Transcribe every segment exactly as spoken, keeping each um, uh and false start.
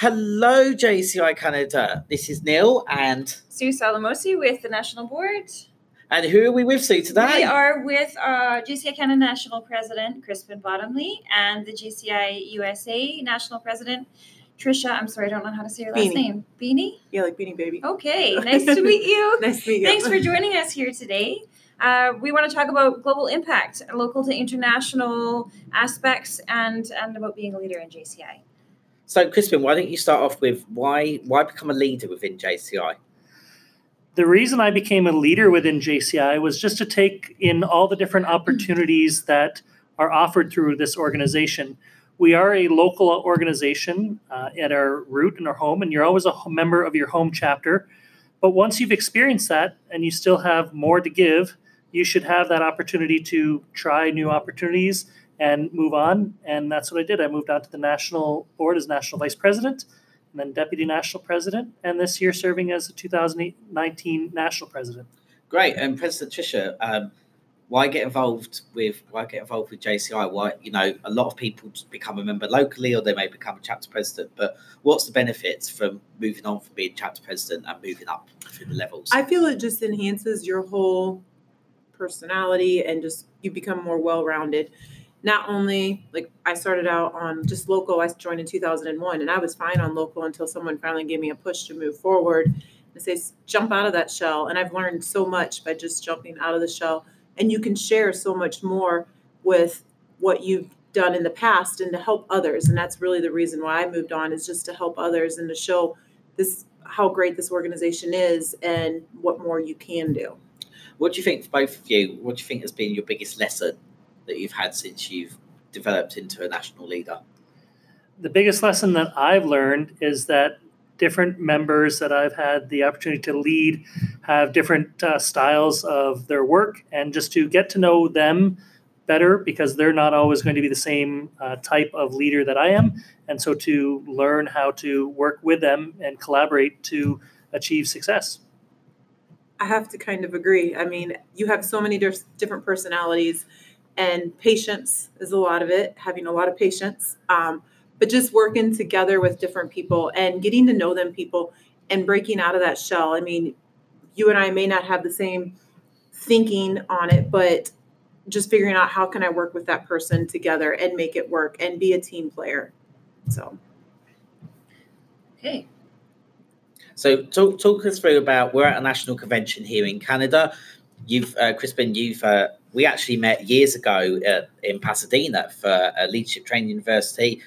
Hello, J C I Canada. This is Neil and Sue Salomosi with the National Board. And who are we with, Sue, today? We are with uh, J C I Canada National President Crispin Bottomley and the J C I U S A National President Trisha. I'm sorry, I don't know how to say your last Beanie. name. Beanie? Yeah, like Beanie Baby. Okay, nice to meet you. Nice to meet you. Thanks for joining us here today. Uh, we want to talk about global impact, local to international aspects, and, and about being a leader in J C I. So, Crispin, why don't you start off with why why become a leader within J C I? The reason I became a leader within J C I was just to take in all the different opportunities that are offered through this organization. We are a local organization uh, at our root in our home, and you're always a member of your home chapter. But once you've experienced that and you still have more to give, you should have that opportunity to try new opportunities and move on. And that's what I did. I moved on to the national board as national vice president and then deputy national president, and this year serving as the two thousand nineteen national president. Great. And President Trisha, um, why get involved with why get involved with J C I? Why, you know, a lot of people become a member locally or they may become a chapter president, but what's the benefits from moving on from being chapter president and moving up through the levels? I feel it just enhances your whole personality and just you become more well-rounded. Not only, like, I started out on just local. I joined in two thousand one, and I was fine on local until someone finally gave me a push to move forward and say, jump out of that shell. And I've learned so much by just jumping out of the shell. And you can share so much more with what you've done in the past and to help others. And that's really the reason why I moved on, is just to help others and to show this how great this organization is and what more you can do. What do you think, for both of you, what do you think has been your biggest lesson that you've had since you've developed into a national leader? The biggest lesson that I've learned is that different members that I've had the opportunity to lead have different uh, styles of their work, and just to get to know them better, because they're not always going to be the same uh, type of leader that I am. And so to learn how to work with them and collaborate to achieve success. I have to kind of agree. I mean, you have so many di- different personalities. And patience is a lot of it, having a lot of patience, um, but just working together with different people and getting to know them people and breaking out of that shell. I mean, you and I may not have the same thinking on it, but just figuring out how can I work with that person together and make it work and be a team player. So, okay. So talk, talk us through about, we're at a national convention here in Canada. You've, uh, Crispin, you've... Uh, We actually met years ago uh, in Pasadena for uh, Leadership Training University.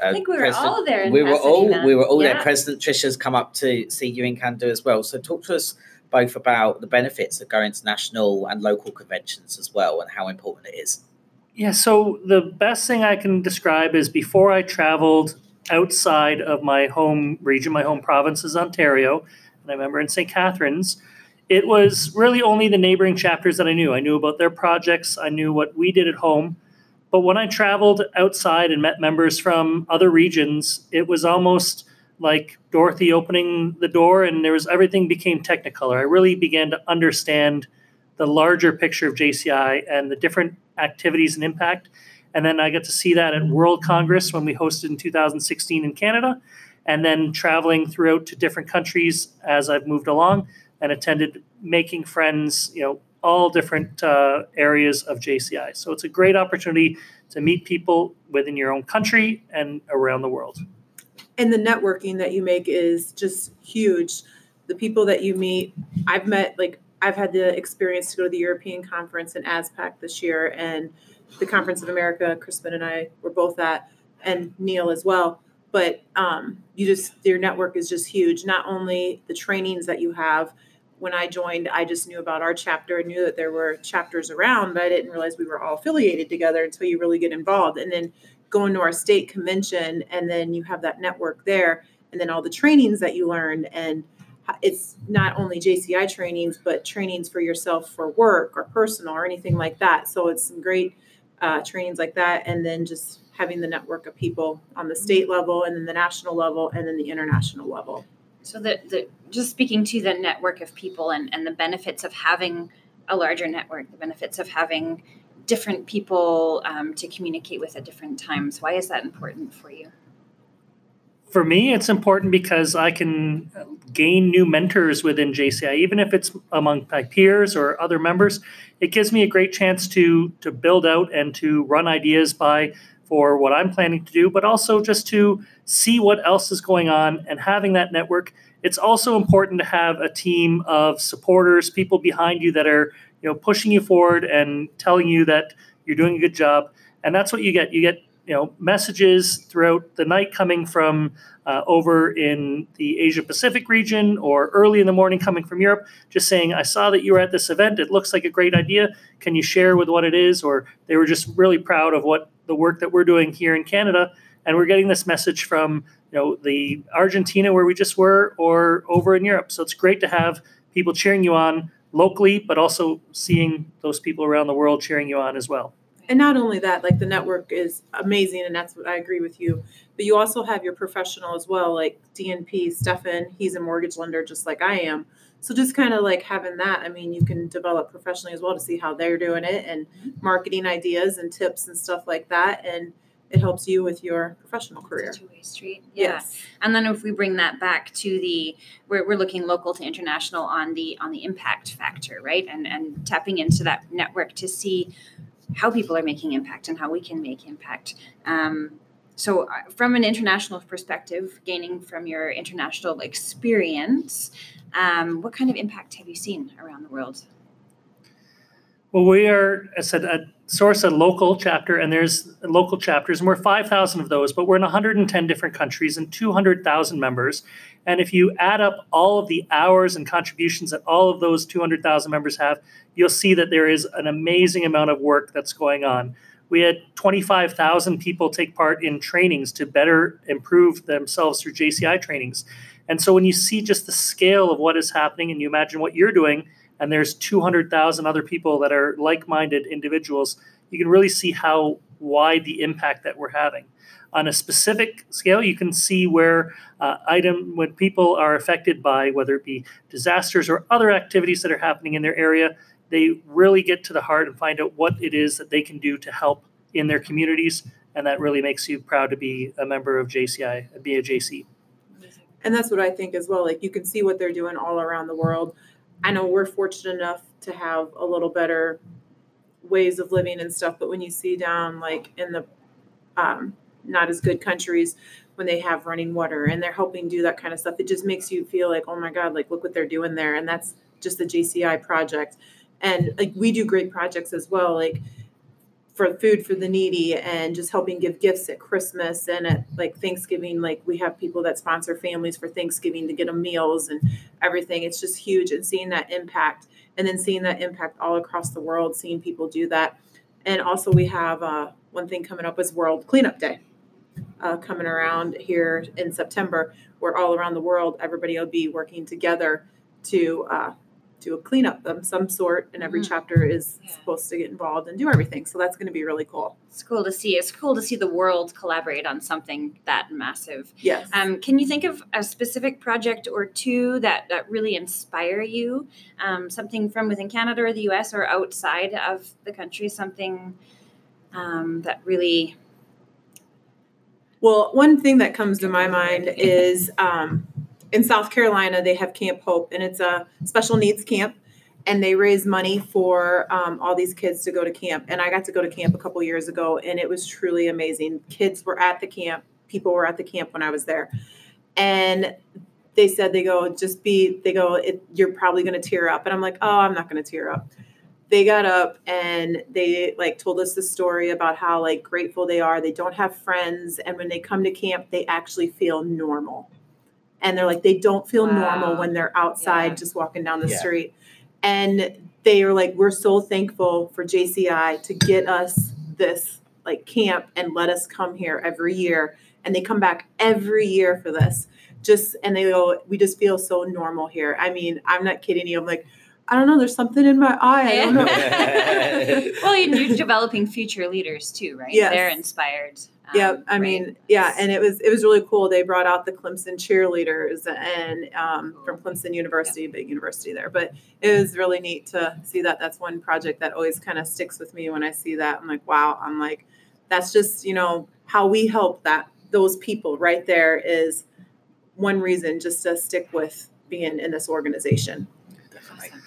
Uh, I think we were all there in we Pasadena. Were all, we were all yeah. there. President Trisha's come up to see you in Canada as well. So talk to us both about the benefits of going to national and local conventions as well and how important it is. Yeah, so the best thing I can describe is before I traveled outside of my home region, my home province is Ontario, and I remember in Saint Catharines, it was really only the neighboring chapters that I knew. I knew about their projects. I knew what we did at home. But when I traveled outside and met members from other regions, it was almost like Dorothy opening the door, and there was everything became Technicolor. I really began to understand the larger picture of J C I and the different activities and impact. And then I got to see that at World Congress when we hosted in two thousand sixteen in Canada, and then traveling throughout to different countries as I've moved along. And attended making friends, you know, all different uh, areas of J C I. So it's a great opportunity to meet people within your own country and around the world. And the networking that you make is just huge. The people that you meet, I've met, like, I've had the experience to go to the European Conference and ASPAC this year and the Conference of America. Crispin and I were both at, and Neil as well. But um, you just, your network is just huge. Not only the trainings that you have. When I joined, I just knew about our chapter. I knew that there were chapters around, but I didn't realize we were all affiliated together until you really get involved. And then going to our state convention, and then you have that network there, and then all the trainings that you learn. And it's not only J C I trainings, but trainings for yourself for work or personal or anything like that. So it's some great uh, trainings like that. And then just having the network of people on the state level and then the national level and then the international level. So the, the just speaking to the network of people and, and the benefits of having a larger network, the benefits of having different people um, to communicate with at different times. Why is that important for you? for me, it's important because I can gain new mentors within J C I, even if it's among my peers or other members. It gives me a great chance to to build out and to run ideas by for what I'm planning to do, but also just to see what else is going on and having that network. It's also important to have a team of supporters, people behind you that are, you know, pushing you forward and telling you that you're doing a good job. And that's what you get. You get, you know, messages throughout the night coming from uh, over in the Asia Pacific region, or early in the morning coming from Europe, just saying, I saw that you were at this event. It looks like a great idea. Can you share with what it is? Or they were just really proud of what the work that we're doing here in Canada. And we're getting this message from, you know, the Argentina where we just were, or over in Europe. So it's great to have people cheering you on locally, but also seeing those people around the world cheering you on as well. And not only that, like, the network is amazing, and that's what I agree with you. But you also have your professional as well, like D N P, Stefan, he's a mortgage lender just like I am. So just kind of like having that, I mean, you can develop professionally as well to see how they're doing it, and marketing ideas and tips and stuff like that. And it helps you with your professional career. It's a two-way street. Yeah. Yes. And then if we bring that back to the, we're, we're looking local to international on the on the impact factor, right? And and tapping into that network to see how people are making impact and how we can make impact. Um, so from an international perspective, gaining from your international experience, um, what kind of impact have you seen around the world? Well, we are, as I said, a source a local chapter, and there's local chapters, and we're five thousand of those, but we're in one hundred ten different countries and two hundred thousand members. And if you add up all of the hours and contributions that all of those two hundred thousand members have, you'll see that there is an amazing amount of work that's going on. We had twenty-five thousand people take part in trainings to better improve themselves through J C I trainings. And so when you see just the scale of what is happening, and you imagine what you're doing, and there's two hundred thousand other people that are like-minded individuals, you can really see how wide the impact that we're having. On a specific scale, you can see where uh, item when people are affected by, whether it be disasters or other activities that are happening in their area, they really get to the heart and find out what it is that they can do to help in their communities. And that really makes you proud to be a member of J C I, and be a J C. And that's what I think as well. Like, you can see what they're doing all around the world. I know we're fortunate enough to have a little better ways of living and stuff, but when you see down like in the um, not as good countries, when they have running water and they're helping do that kind of stuff, it just makes you feel like, oh my God, like, look what they're doing there. And that's just the J C I project. And like, we do great projects as well, like for food for the needy, and just helping give gifts at Christmas and at like Thanksgiving. Like, we have people that sponsor families for Thanksgiving to get them meals and everything. It's just huge. And seeing that impact, and then seeing that impact all across the world, seeing people do that. And also we have uh, one thing coming up is World Cleanup Day uh, coming around here in September, where all around the world, everybody will be working together to uh, do a cleanup of some sort, and every mm-hmm. chapter is yeah. supposed to get involved and do everything. So that's going to be really cool. It's cool to see. It's cool to see the world collaborate on something that massive. Yes. Um, can you think of a specific project or two that, that really inspire you? Um, something from within Canada or the U S or outside of the country, something um, that really... Well, one thing that comes to my mind is... Um, in South Carolina, they have Camp Hope, and it's a special needs camp, and they raise money for um, all these kids to go to camp. And I got to go to camp a couple years ago, and it was truly amazing. Kids were at the camp. People were at the camp when I was there. And they said, they go, just be, they go, it, you're probably going to tear up. And I'm like, oh, I'm not going to tear up. They got up and they like told us the story about how like grateful they are. They don't have friends. And when they come to camp, they actually feel normal. And they're like, they don't feel wow. normal when they're outside yeah. just walking down the yeah. street. And they are like, we're so thankful for J C I to get us this like camp and let us come here every year. And they come back every year for this. Just and they go, we just feel so normal here. I mean, I'm not kidding you. I'm like, I don't know. There's something in my eye. I don't know. Well, you're developing future leaders too, right? Yes. They're inspired. Um, yeah, I right. mean, yeah, and it was it was really cool. They brought out the Clemson cheerleaders and um, cool. from Clemson University, yeah. big university there. But it was really neat to see that. That's one project that always kind of sticks with me when I see that. I'm like, wow. I'm like, that's just, you know, how we help that those people right there is one reason just to stick with being in this organization. Awesome.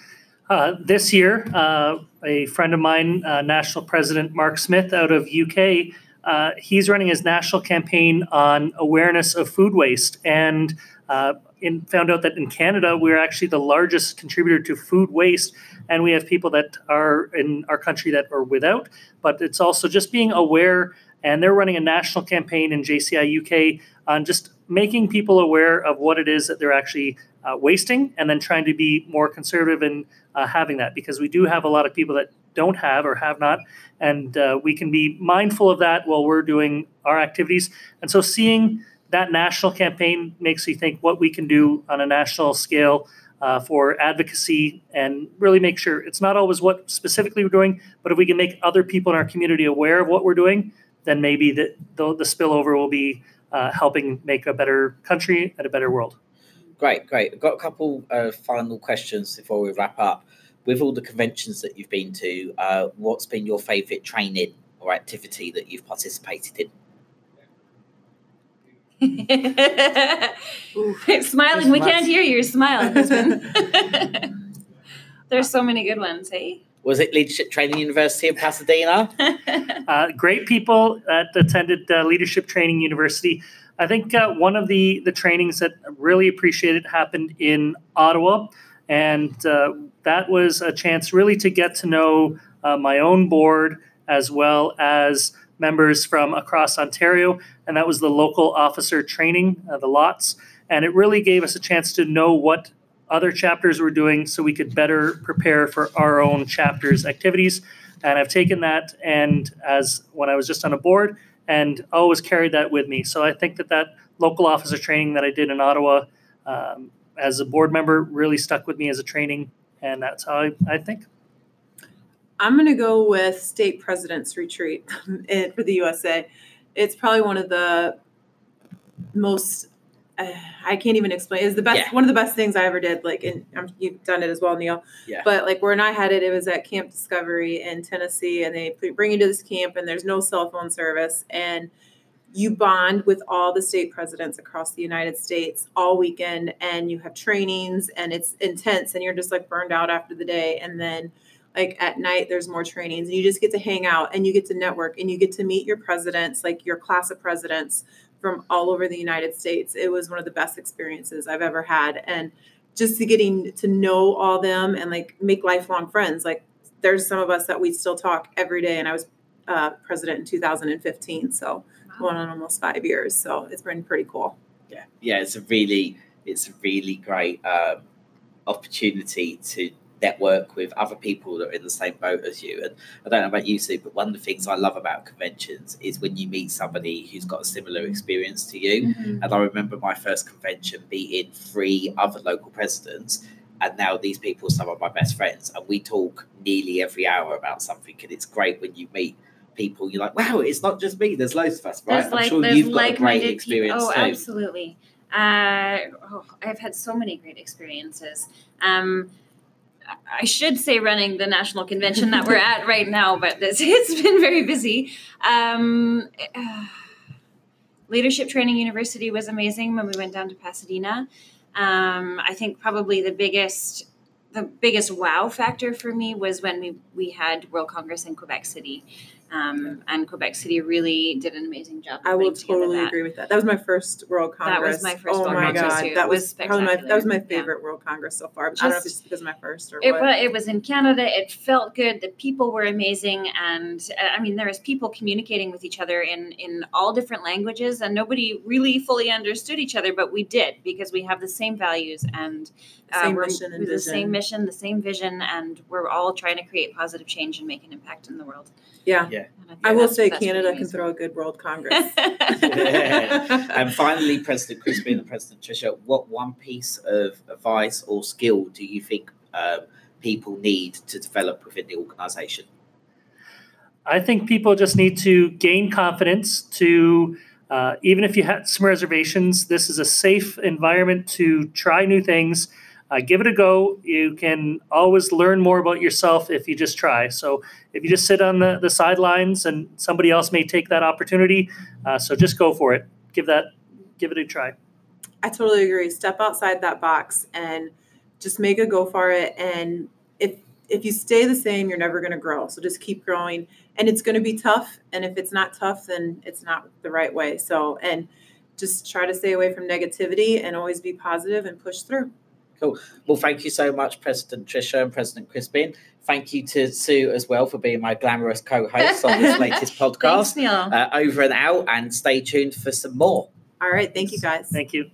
Uh, this year, uh, a friend of mine, uh, National President Mark Smith out of U K, uh, he's running his national campaign on awareness of food waste, and uh, in, found out that in Canada, we're actually the largest contributor to food waste, and we have people that are in our country that are without, but it's also just being aware, and they're running a national campaign in J C I U K on just making people aware of what it is that they're actually uh, wasting, and then trying to be more conservative in uh, having that, because we do have a lot of people that don't have or have not, and uh, we can be mindful of that while we're doing our activities. And so seeing that national campaign makes you think what we can do on a national scale uh, for advocacy, and really make sure it's not always what specifically we're doing, but if we can make other people in our community aware of what we're doing, then maybe the, the, the spillover will be uh, helping make a better country and a better world. Great, great. I've got a couple of final questions before we wrap up. With all the conventions that you've been to, uh, what's been your favourite training or activity that you've participated in? Smiling, we can't hear you. You're smiling. There's so many good ones, hey? Was it Leadership Training University in Pasadena? uh, great people that attended uh, Leadership Training University. I think uh, one of the, the trainings that I really appreciated happened in Ottawa, and uh, that was a chance really to get to know uh, my own board as well as members from across Ontario, and that was the local officer training, uh, the L O T S, and it really gave us a chance to know what other chapters were doing so we could better prepare for our own chapters' activities. And I've taken that and as when I was just on a board and always carried that with me. So I think that that local officer training that I did in Ottawa um, as a board member really stuck with me as a training, and that's how I, I think. I'm going to go with State President's Retreat for the U S A. It's probably one of the most... I can't even explain. It's the best, yeah. One of the best things I ever did. Like, and um, you've done it as well, Neil. Yeah. But like when I had it, it was at Camp Discovery in Tennessee, and they bring you to this camp, and there's no cell phone service, and you bond with all the state presidents across the United States all weekend, and you have trainings, and it's intense, and you're just like burned out after the day, and then like at night there's more trainings, and you just get to hang out, and you get to network, and you get to meet your presidents, like your class of presidents from all over the United States. It was one of the best experiences I've ever had. And just to getting to know all them and like make lifelong friends. Like there's some of us that we still talk every day. And I was uh, president in two thousand fifteen. So wow. Going on almost five years. So it's been pretty cool. Yeah. Yeah. It's a really, it's a really great um, opportunity to network with other people that are in the same boat as you. And I don't know about you, Sue, but one of the things I love about conventions is when you meet somebody who's got a similar experience to you. Mm-hmm. And I remember my first convention being three other local presidents, and now these people are some of my best friends, and we talk nearly every hour about something. And it's great when you meet people, you're like, wow, it's not just me, there's loads of us, right? There's I'm like, sure you've got a great experience people. Oh, too. Absolutely. Uh, oh, I've had so many great experiences. Um, I should say running the national convention that we're at right now, but this, it's been very busy. Um, uh, Leadership Training University was amazing when we went down to Pasadena. Um, I think probably the biggest the biggest wow factor for me was when we, we had World Congress in Quebec City. Um, and Quebec City really did an amazing job. I will totally that. agree with that. That was my first World Congress. That was my first oh World Congress. Oh my God, too. that it was, was probably my that was my favorite yeah. World Congress so far. Just, I don't know if it's because of my first or it what. Was, it was in Canada. It felt good. The people were amazing, and uh, I mean, there was people communicating with each other in in all different languages, and nobody really fully understood each other, but we did because we have the same values and uh, same we're, mission and the vision. same mission, the same vision, and we're all trying to create positive change and make an impact in the world. Yeah. yeah. I will say Canada can throw a good World Congress. yeah. And finally, President Crispin and President Trisha, what one piece of advice or skill do you think um, people need to develop within the organization? I think people just need to gain confidence to, uh, even if you had some reservations, this is a safe environment to try new things. Uh, give it a go. You can always learn more about yourself if you just try. So if you just sit on the, the sidelines, and somebody else may take that opportunity, uh, so just go for it. give that, give it a try. I totally agree. Step outside that box and just make a go for it. And if if you stay the same, you're never going to grow. So just keep growing. And it's going to be tough. And if it's not tough, then it's not the right way. So, and just try to stay away from negativity and always be positive and push through. Cool. Well, thank you so much, President Trisha and President Crispin. Thank you to Sue as well for being my glamorous co-host on this latest podcast. Thanks, Neil. Uh, over and out, and stay tuned for some more. All right. Thank you, guys. Thank you.